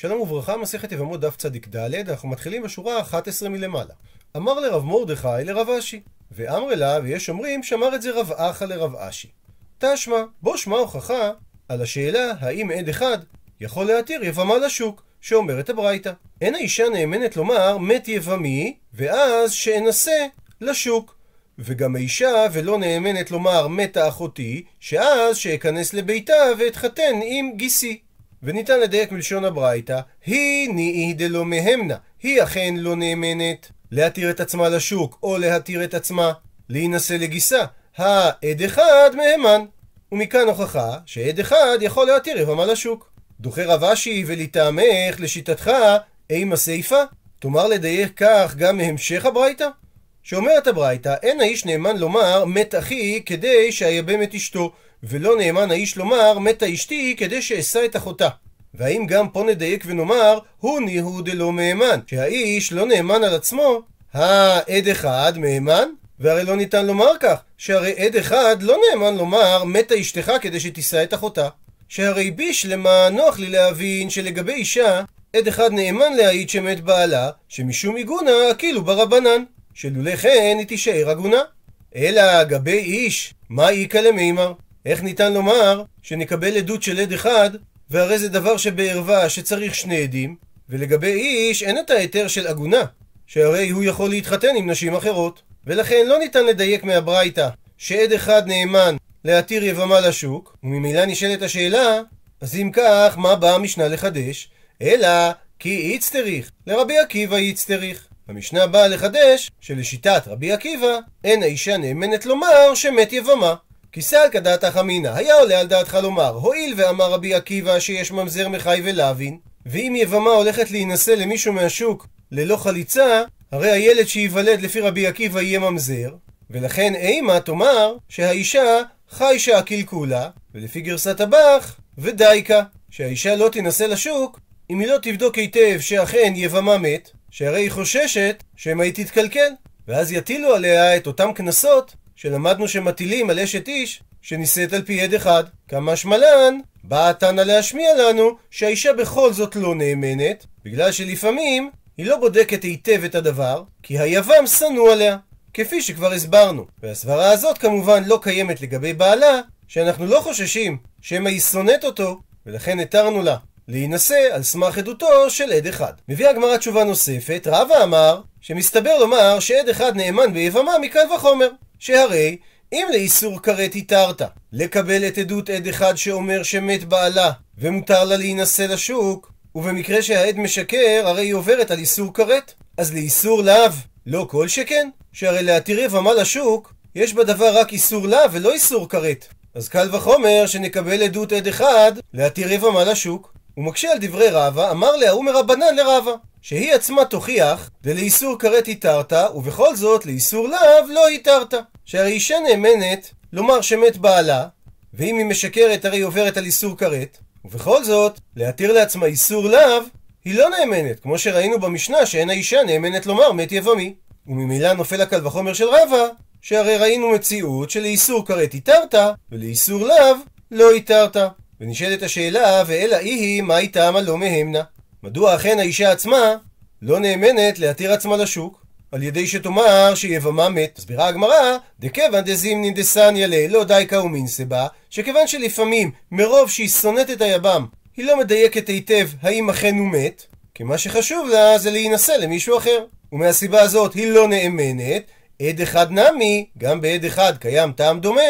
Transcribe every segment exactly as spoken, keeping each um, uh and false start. שלום וברכה, מסכת יבמות דף צדיק ד', אנחנו מתחילים בשורה אחת עשרה מלמעלה. אמר לרב מרדכי לרב אשי, ואמר לה, ויש אומרים, שאמר את זה רב אחא לרב אשי. תשמע, בו שמע הוכחה על השאלה האם עד אחד יכול להתיר יבמה לשוק, שאומרת הברייתא. אין האישה נאמנת לומר מת יבמי, ואז שאנסה לשוק. וגם האישה ולא נאמנת לומר מתה אחותי, שאז שאכנס לביתה ואתחתן עם גיסי. וניתן לדייק מלשון הברייתא, היא נאי דלא מהמנה, היא אכן לא נאמנת להתיר את עצמה לשוק, או להתיר את עצמה להינשא לגיסה, העד אחד מהמן. ומכאן הוכחה שעד אחד יכול להתיר יבמה לשוק. דוחה רב אשי, ולטעמך לשיטתך אימה סייפה, תאמר לדייך כך גם מהמשך הברייתא, שאומרת הברייתא, אין האיש נאמן לומר מת אחי כדי שאייבם את אשתו, ולא נאמן האיש לומר מתה אשתי כדי שאשא את אחותה. והאם גם פה נדייק ונאמר הוני הוא דלא מהימן, שהאיש לא נאמן על עצמו, העד אחד מהימן? והרי לא ניתן לומר כך, שהרי עד אחד לא נאמן לומר מתה אשתך כדי שתישא את אחותה. שהרי בשלמה נוח לי להבין שלגבי אישה עד אחד נאמן להעיד שמת בעלה, שמשום עיגונה כאילו ברבנן, שלולא כן היא תישאר עגונה. אלא גבי איש, מה איקה למימר? איך ניתן לומר שנקבל עדות של עד אחד, והרי זה דבר שבערווה שצריך שני עדים, ולגבי איש אין את היתר של עגונה, שהרי הוא יכול להתחתן עם נשים אחרות, ולכן לא ניתן לדייק מהברייתא שעד אחד נאמן להתיר יבמה לשוק. וממילא נשאלת השאלה, אז אם כך מה באה המשנה לחדש? אלא כי יצטריך לרבי עקיבא יצטריך. המשנה באה לחדש שלשיטת רבי עקיבא אין האישה נאמנת לומר שמת יבמה, כי סל כדעתך אמינא, היה עולה על דעתך לומר, הואיל ואמר רבי עקיבא שיש ממזר מחי ולוין, ואם יבמה הולכת להינשא למישהו מהשוק ללא חליצה, הרי הילד שיוולד לפי רבי עקיבא יהיה ממזר, ולכן אימה תאמר שהאישה חיישה קלקולה, ולפי גרסת הבח ודייקה, שהאישה לא תינשא לשוק אם היא לא תבדוק היטב שאכן יבמה מת, שהרי היא חוששת שמא היא תתקלקל, ואז יטילו עליה את אותם קנסות שלמדנו שמטילים על אשת איש שנישאת על פי עד אחד. כמה שמלן באה תנא להשמיע לנו שהאישה בכל זאת לא נאמנת, בגלל שלפעמים היא לא בודקת היטב את הדבר, כי היבם שנוא עליה, כפי שכבר הסברנו. והסברה הזאת כמובן לא קיימת לגבי בעלה, שאנחנו לא חוששים שמא היא שונאת אותו, ולכן התרנו לה להינשא על סמך עדותו של עד אחד. מביאה הגמרא תשובה נוספת, רבה אמר שמסתבר לומר שעד אחד נאמן ביבמה מכאן וחומר, שהרי אם לאיסור כרת התארת לקבל את עדות עד אחד שאומר שמת בעלה ומותר לה להינשא לשוק, ובמקרה שהעד משקר הרי היא עוברת על איסור כרת, אז לאיסור לאו לא כל שכן, שהרי להתיר יבמה לשוק יש בדבר רק איסור לאו ולא איסור כרת, אז קל וחומר שנקבל עדות עד אחד להתיר יבמה לשוק. ומקשה על דברי רבה, אמר לה ומרבנן לרבה, שהיא עצמה תוכיח ולאיסור כרת התארת, ובכל זאת לאיסור לאו לא התארת, שהרי אישה נאמנת לומר שמת בעלה, ואם היא משקרת הרי עוברת על איסור כרת, ובכל זאת להתיר לעצמה איסור לאו היא לא נאמנת, כמו שראינו במשנה שאין האישה נאמנת לומר מת יבמי. וממילא נופל הקל וחומר של רבה, שהרי ראינו מציאות שלאיסור כרת התארת ולאיסור לאו לא התארת. ונשאלת השאלה, ואלא איהי מה הייתה מה לא מהמנה, מדוע אכן האישה עצמה לא נאמנת להתיר עצמה לשוק על ידי שתאמר שיבמה מת? מסבירה הגמרא, דכיוון דזימנין דסניא ליה לא דייקה ומינסה בה, שכיוון שלפעמים מרוב שהיא שונאת את היבם היא לא מדייקת היטב האם אכן הוא מת, כי מה שחשוב לה זה להינשא למישהו אחר, ומהסיבה הזאת היא לא נאמנת. עד אחד נמי, גם בעד אחד קיים טעם דומה,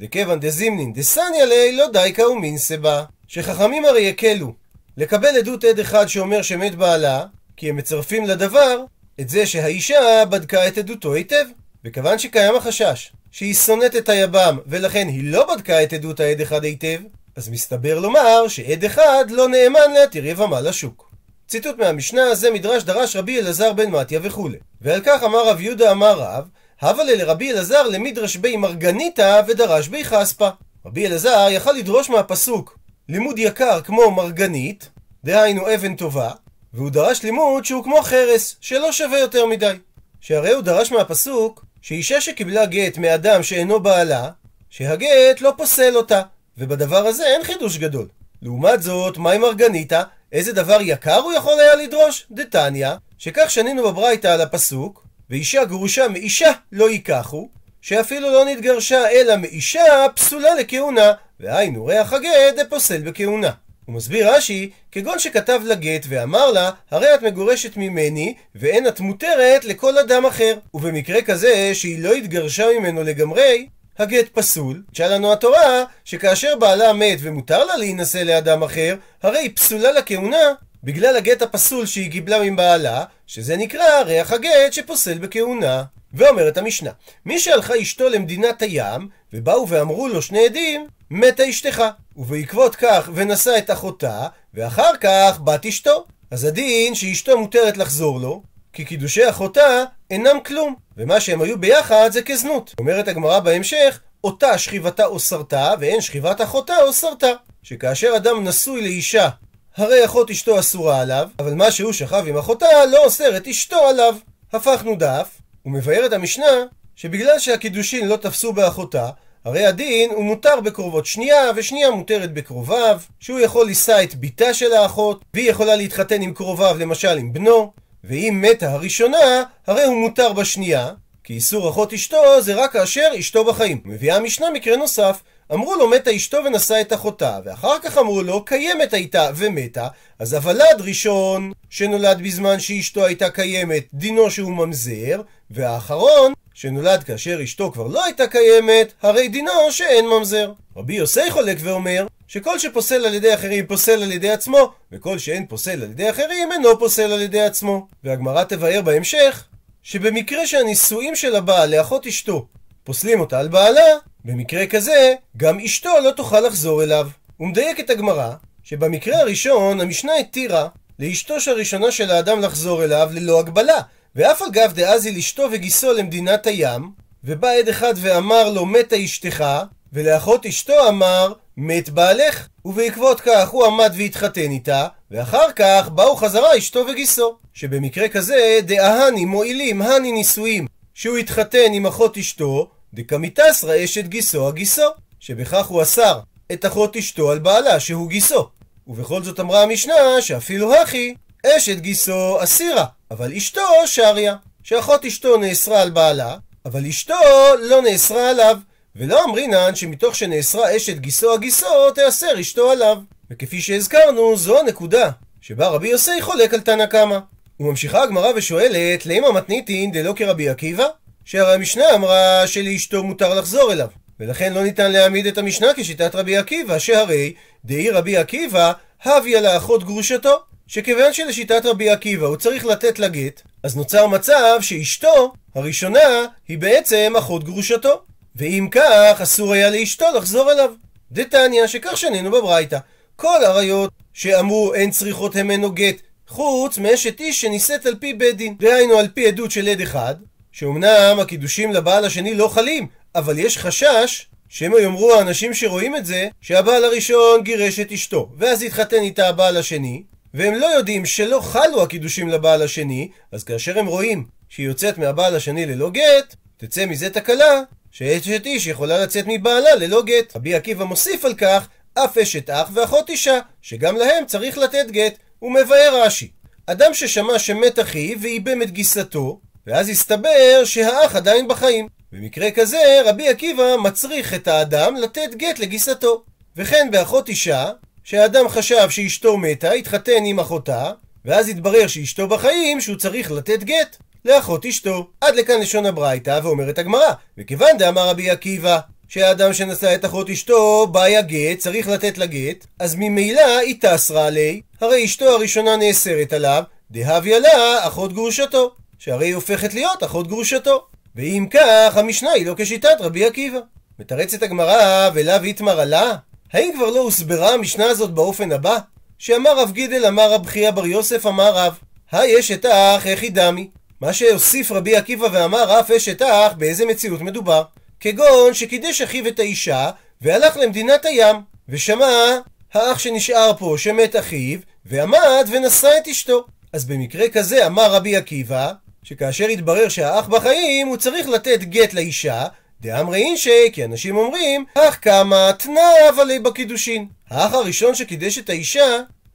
דכיוון דזימנין דסניא ליה לא דייקה ומינסה בה, שחכמים הרי יקלו לקבל עדות עד אחד שאומר שמת בעלה, כי הם מצרפים לדבר את זה שהאישה בדקה את עדותו היטב, וכיוון שקיים החשש שהיא שונאת את היבם ולכן היא לא בדקה את עדות העד אחד היטב, אז מסתבר לומר שעד אחד לא נאמן להתיר יבמה לשוק. ציטוט מהמשנה, זה מדרש דרש רבי אלעזר בן מתיה וכו'. ועל כך אמר רב יהודה אמר רב, הווה ליה לרבי אלעזר למדרש בי מרגניתא ודרש בי חספא. רבי אלעזר יכל לדרוש מהפסוק לימוד יקר כמו מרגנית, דהיינו אבן טובה, והוא דרש לימוד שהוא כמו חרס, שלא שווה יותר מדי. שהרי הוא דרש מהפסוק שאישה שקיבלה גט מאדם שאינו בעלה, שהגט לא פוסל אותה, ובדבר הזה אין חידוש גדול. לעומת זאת, מהי מרגניתא? איזה דבר יקר הוא יכול היה לדרוש? דתניה, שכך שנינו בברייתא על הפסוק, ואישה גרושה מאישה לא ייקחו, שאפילו לא נתגרשה אלא מאישה פסולה לכהונה, והיינו ריח הגט דפוסל בכהונה. הוא מסביר רש"י, כגון שכתב לגט ואמר לה, הרי את מגורשת ממני ואין את מותרת לכל אדם אחר, ובמקרה כזה שהיא לא התגרשה ממנו לגמרי, הגט פסול. שאלה לנו התורה שכאשר בעלה מת ומותר לה להינשא לאדם אחר, הרי היא פסולה לכהונה בגלל הגט הפסול שהיא גיבלה מבעלה, שזה נקרא ריח הגט שפוסל בכהונה. ואומרת המשנה, מי שהלכה אשתו למדינת הים ובאו ואמרו לו שני עדים, מתה אשתך, ובעקבות כך ונשא את אחותה, ואחר כך בת אשתו, אז הדין שאשתו מותרת לחזור לו, כי קידושי אחותה אינם כלום, ומה שהם היו ביחד זה כזנות. אומרת הגמרא בהמשך, אותה שכיבתה או סרטה, ואין שכיבת אחותה או סרטה, שכאשר אדם נשוי לאישה, הרי אחות אשתו אסורה עליו, אבל מה שהוא שכב עם אחותה לא אוסר את אשתו עליו. הפכנו דף, ומבארת המשנה שבגלל שהקידושין לא תפסו באחותה, הרי הדין הוא מותר בקרובות שנייה ושנייה מותרת בקרוביו, שהוא יכול לישא את ביתה של האחות, והיא יכולה להתחתן עם קרוביו, למשל עם בנו, ואם מתה הראשונה הרי הוא מותר בשנייה, כי איסור אחות אשתו זה רק כאשר אשתו בחיים. מביאה המשנה מקרה נוסף, אמרו לו מתה אשתו ונשא את אחותה, ואחר כך אמרו לו קיימת הייתה ומתה, אז הוולד ראשון שנולד בזמן שאשתו הייתה קיימת דינו שהוא ממזר, והאחרון שנולד כאשר אשתו כבר לא הייתה קיימת הרי דינו שאין ממזר. רבי יוסי חולק ואומר שכל שפוסל על ידי אחרים פוסל על ידי עצמו, וכל שאין פוסל על ידי אחרים אינו פוסל על ידי עצמו. והגמרא תבאר בהמשך שבמקרה שהנישואים של הבעל לאחות אשתו פוסלים אותה על בעלה, במקרה כזה גם אשתו לא תוכל לחזור אליו. ומדייק את הגמרא שבמקרה הראשון המשנה התירה לאשתו הראשונה של האדם לחזור אליו ללא הגבלה, ואף אגב דאז היא לאשתו וגיסו למדינת הים, ובא עד אחד ואמר לו מתה אשתך, ולאחות אשתו אמר מת בעלך, ובעקבות כך הוא עמד והתחתן איתה, ואחר כך באו חזרה אשתו וגיסו, שבמקרה כזה דאהני מועילים הני נישואים, שהוא התחתן עם אחות אשתו דקמיתסרא אשת גיסו הגיסו, שבכך הוא אסר את אחות אשתו על בעלה שהוא גיסו. ובכל זאת אמרה המשנה שאפילו הכי אשת גיסו אסירה, אבל אשתו שריה, שאחות אשתו נאסרה על בעלה, אבל אשתו לא נאסרה עליו, ולא אמרינן שמתוך שנאסרה אשת גיסו הגיסו תאסר אשתו עליו. וכפי שהזכרנו, זו הנקודה שבה רבי יוסי חולק על תנא קמא. וממשיכה הגמרא ושואלת, למה מתניתין דלא כרבי עקיבא? שהרי המשנה אמרה שלאשתו מותר לחזור אליו, ולכן לא ניתן להעמיד את המשנה כשיטת רבי עקיבא, שהרי דאי רבי עקיבא הביא לאחות גרושתו, שכיוון שלשיטת רבי עקיבא הוא צריך לתת לגט, אז נוצר מצב שאשתו הראשונה היא בעצם אחות גרושתו, ואם כך אסור היה לאשתו לחזור אליו. דתניא, שכך שנינו בברייתא, כל עריות שאמרו אין צריכות המנו גט, חוץ מאשת איש שנישאת על פי בית דין, דהיינו על פי עדות של עד אחד, שאומנם הקידושים לבעל השני לא חלים, אבל יש חשש שמא יאמרו האנשים שרואים את זה שהבעל הראשון גירש את אשתו ואז התחתן איתה הבעל השני, והם לא יודעים שלא חלו הקידושים לבעל השני, אז כאשר הם רואים שהיא יוצאת מהבעל השני ללא גט, תצא מזה תקלה שאשת איש יכולה לצאת מבעלה ללא גט. רבי עקיבא מוסיף על כך אף אשת אח ואחות אישה, שגם להם צריך לתת גט. ומבאר רש"י, אדם ששמע שמת אחיו ואיבם את גיסתו, ואז הסתבר שהאח עדיין בחיים, במקרה כזה רבי עקיבא מצריך את האדם לתת גט לגיסתו. וכן באחות אישה, שהאדם חשב שאשתו מתה, התחתן עם אחותה, ואז התברר שאשתו בחיים, שהוא צריך לתת גט לאחות אשתו. עד לכאן לשון הברייתא. ואומרת הגמרא, וכיוון דאמר רבי עקיבא שהאדם שנשא את אחות אשתו בעיה גט, צריך לתת לגט, אז ממילא התאסרה עלי, הרי אשתו הראשונה נאסרת עליו, דהביא לה אחות גרושתו, שהרי היא הופכת להיות אחות גרושתו, ואם כך המשנה היא לא כשיטת רבי עקיבא. מתרצת הגמרא, ולאו יתמר עלה? האם כבר לא הוסברה המשנה הזאת באופן הבא? שאמר רב גידל אמר רב חייא בר יוסף אמר רב, היי אשת אח איך היא דמי? מה שהוסיף רבי עקיבא ואמר אף אשת אח, באיזה מציאות מדובר? כגון שקידש אחיו את האישה והלך למדינת הים, ושמע האח שנשאר פה שמת אחיו, ועמד ונשא את אשתו, אז במקרה כזה אמר רבי עקיבא שכאשר התברר שהאח בחיים הוא צריך לתת גט לאישה, דאמרי אינשי, כי אנשים אומרים אך כמה תנא עלי בקידושין, האח הראשון שקידש את האישה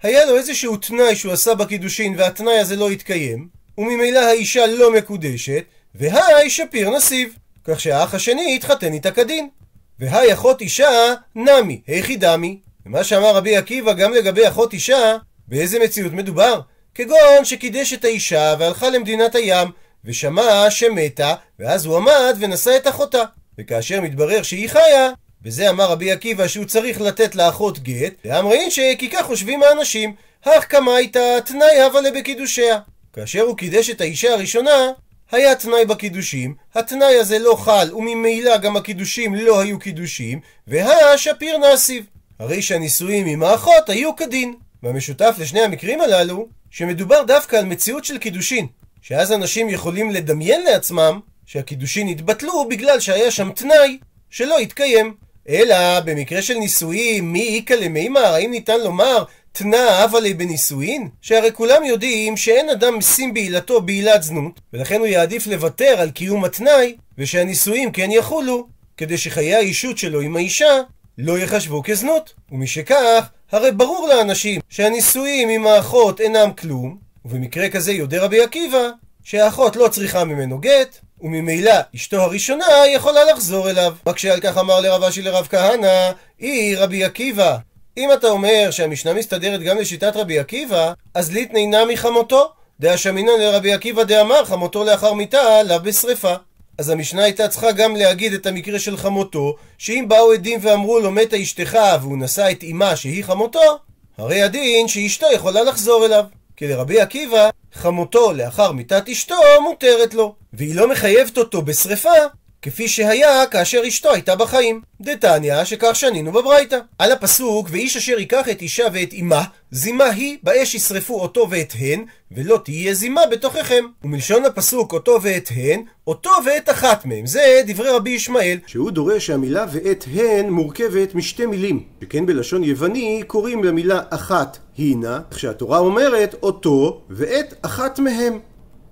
היה לו איזשהו תנאי שהוא עשה בקידושין והתנאי הזה לא התקיים, וממילא האישה לא מקודשת, והי שפיר נסיב, כך שהאח השני התחתן איתה כדין. והי אחות אישה נמי, היחידמי. ומה שאמר רבי עקיבא גם לגבי אחות אישה, באיזה מציאות מדובר? כגון שקידש את האישה והלכה למדינת הים, ושמע שמתה, ואז הוא עמד ונשא את אחותה. וכאשר מתברר שהיא חיה, וזה אמר רבי עקיבא שהוא צריך לתת לאחות גט, ואמרין שכי כך חושבים האנשים, אך כמה הייתה תנאי הווה לבקידושיה. כאשר הוא קידש את האישה הראשונה, היה תנאי בקידושים, התנאי הזה לא חל, וממילא גם הקידושים לא היו קידושים, והשפיר נסיב. הרי שהנישואים עם האחות היו כדין. והמשותף לשני המקרים הללו, שמדובר דווקא על מציאות של קידושין, שאז אנשים יכולים לדמיין לעצמם שהקידושין התבטלו בגלל שהיה שם תנאי שלא התקיים. אלא במקרה של נישואים, מי איקה למימר, האם ניתן לומר תנא אב עלי בנישואין? שהרי כולם יודעים שאין אדם משים בעילתו בעילת זנות, ולכן הוא יעדיף לוותר על קיום התנאי, ושהנישואים כן יחולו, כדי שחיי האישות שלו עם האישה לא יחשבו כזנות. ומשכך, הרי ברור לאנשים שהנישואים עם האחות אינם כלום, ובמקרה כזה יודע רבי עקיבא שהאחות לא צריכה ממנו גט, וממילא אשתו הראשונה יכולה לחזור אליו. רק שעל כך אמר לרבה של רב כהנא, אי רבי עקיבא, אם אתה אומר שהמשנה מסתדרת גם לשיטת רבי עקיבא, אז ליתני נמי חמותו, דאשמינן לרבי עקיבא דאמר חמותו לאחר מיתה עליו בשריפה. אז המשנה הייתה צריכה גם להגיד את המקרה של חמותו, שאם באו עדים ואמרו לו מתה אשתך והוא נשא את אמא שהיא חמותו, הרי הדין שאשתו יכולה לחזור אליו. כי לרבי עקיבא, חמותו לאחר מיתת אשתו מותרת לו, והיא לא מחייבת אותו בשריפה, כפי שהיה כאשר אשתו הייתה בחיים. דתניא שכך שנינו בברייתא. על הפסוק, ואיש אשר ייקח את אישה ואת אמה, זימה היא, באש ישרפו אותו ואת הן, ולא תהיה זימה בתוככם. ומלשון הפסוק, אותו ואת הן, אותו ואת אחת מהם. זה דברי רבי ישמעאל, שהוא דורש שהמילה ואת הן מורכבת משתי מילים, שכן בלשון יווני קוראים למילה אחת הינה, כשהתורה אומרת אותו ואת אחת מהם.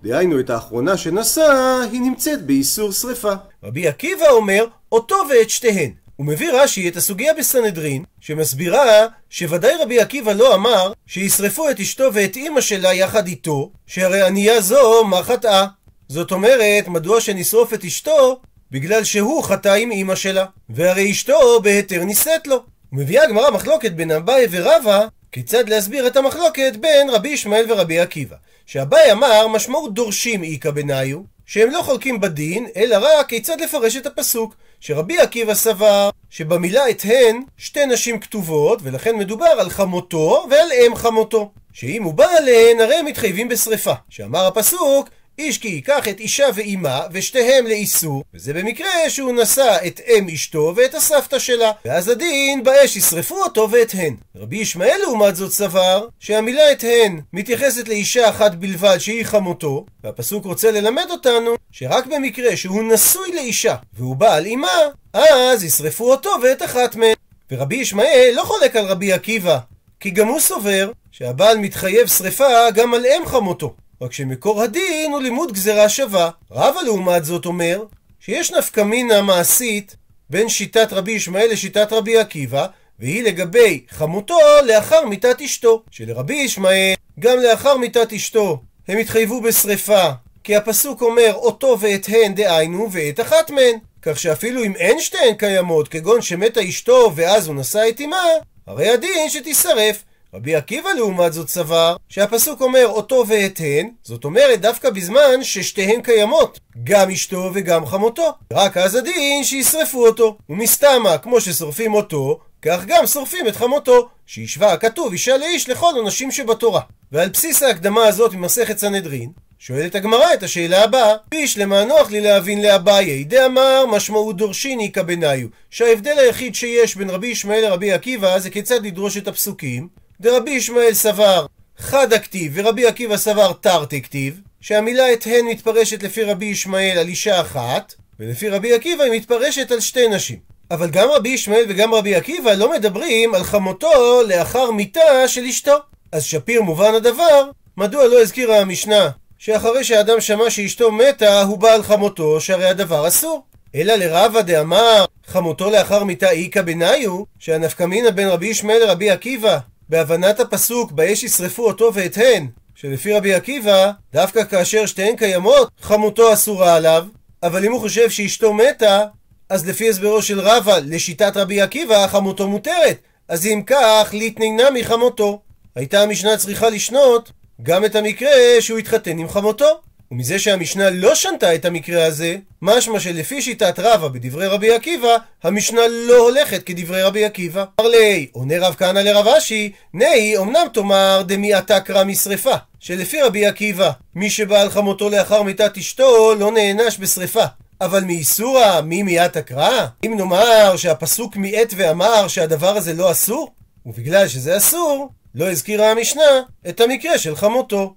דהיינו את האחרונה שנסע, היא נמצאת באיסור שריפה. רבי עקיבא אומר אותו ואת שתיהן. הוא מביא רש"י את הסוגיה בסנהדרין, שמסבירה שוודאי רבי עקיבא לא אמר שישרפו את אשתו ואת אמא שלה יחד איתו, שהרי ענייה זו מה חטאה. זאת אומרת, מדוע שנשרוף את אשתו? בגלל שהוא חטא עם אמא שלה, והרי אשתו בהתר נישאת לו. ומביאה הגמרא מחלוקת בין אביי ורבה, כיצד להסביר את המחלוקת בין רבי ישמעאל ורבי עקיבא. שאביי אמר משמעות דורשים איקה בניו, שהם לא חולקים בדין, אלא רק כיצד לפרש את הפסוק, שרבי עקיבא סבר שבמילה את הן שתי נשים כתובות, ולכן מדובר על חמותו ועל אם חמותו, שאם הוא בא עליהן הרי הם מתחייבים בשריפה, שאמר הפסוק איש כי ייקח את אישה ואימה ושתיהם לאיסור, וזה במקרה שהוא נשא את אם אשתו ואת הסבתא שלה, ואז הדין באש ישרפו אותו ואת הן. רבי ישמעאל לעומת זאת סבר שהמילה את הן מתייחסת לאישה אחת בלבד שהיא חמותו, והפסוק רוצה ללמד אותנו שרק במקרה שהוא נשוי לאישה והוא בעל אימה, אז ישרפו אותו ואת אחת מהן. ורבי ישמעאל לא חולק על רבי עקיבא, כי גם הוא סובר שהבעל מתחייב שריפה גם על אם חמותו, רק שמקור הדין הוא לימוד גזירה שווה. רבה לעומת זאת אומר שיש נפקמינה מעשית בין שיטת רבי ישמעאל לשיטת רבי עקיבא, והיא לגבי חמותו לאחר מיתת אשתו, שלרבי ישמעאל גם לאחר מיתת אשתו הם התחייבו בשריפה, כי הפסוק אומר אותו ואת הן, דהיינו ואת אחת מהן, כך שאפילו אם אין שתיהן קיימות, כגון שמתה אשתו ואז הוא נשא את אמה, הרי הדין שתישרף. רבי עקיבא לעומת זאת סבר שהפסוק אומר אותו ואת הן, זאת אומרת דווקא בזמן ששתיהן קיימות, גם אשתו וגם חמותו, רק אז הדין שישרפו אותו. ומסתמה, כמו ששורפים אותו, כך גם שורפים את חמותו, שישווה הכתוב אישה לאיש לכל הנשים שבתורה. ועל בסיס ההקדמה הזאת ממסכת סנהדרין שואלת הגמרא את השאלה הבאה, איש למה נוח לי להבין לאביי דאמר משמעות דורשין איקה בניו, שההבדל היחיד שיש בין רבי ישמעאל לרבי עקיבא זה כיצד לדרוש את הפסוקים. דרבי ישמעאל סבר חד הכתיב ורבי עקיבא סבר תרת הכתיב, שהמילה את הן מתפרשת לפי רבי ישמעאל על אישה אחת, ולפי רבי עקיבא היא מתפרשת על שתי נשים. אבל גם רבי ישמעאל וגם רבי עקיבא לא מדברים על חמותו לאחר מיתה של אשתו. אז שפיר מובן הדבר, מדוע לא הזכירה המשנה שאחרי שהאדם שמע שאשתו מתה הוא בא על חמותו, שהרי הדבר אסור? אלא לרבה דאמר חמותו לאחר מיתה איקה בניו, שהנפקמינה בין רבי ישמעאל לרבי עקיבא בהבנת הפסוק באש ישרפו אותו ואת הן, שלפי רבי עקיבא, דווקא כאשר שתיהן קיימות, חמותו אסורה עליו, אבל אם הוא חושב שאשתו מתה, אז לפי הסברו של רבה, לשיטת רבי עקיבא, חמותו מותרת, אז אם כך, להתנגנה מחמותו. הייתה המשנה צריכה לשנות גם את המקרה שהוא התחתן עם חמותו. ומזה שהמשנה לא שנתה את המקרה הזה, משמע שלפי שיטת רבה בדברי רבי עקיבא, המשנה לא הולכת כדברי רבי עקיבא. אמר לי, עונה רב כהנא לרב אשי, נהי, אמנם תאמר דמיעתה קרא משרפה, שלפי רבי עקיבא, מי שבא על חמותו לאחר מיתת אשתו לא נענש בשרפה. אבל מאיסורה, מי מיעתה קרא? אם נאמר שהפסוק מיעט ואמר שהדבר הזה לא אסור, ובגלל שזה אסור, לא הזכירה המשנה את המקרה של חמותו.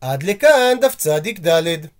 עד לכאן דף צד ד'.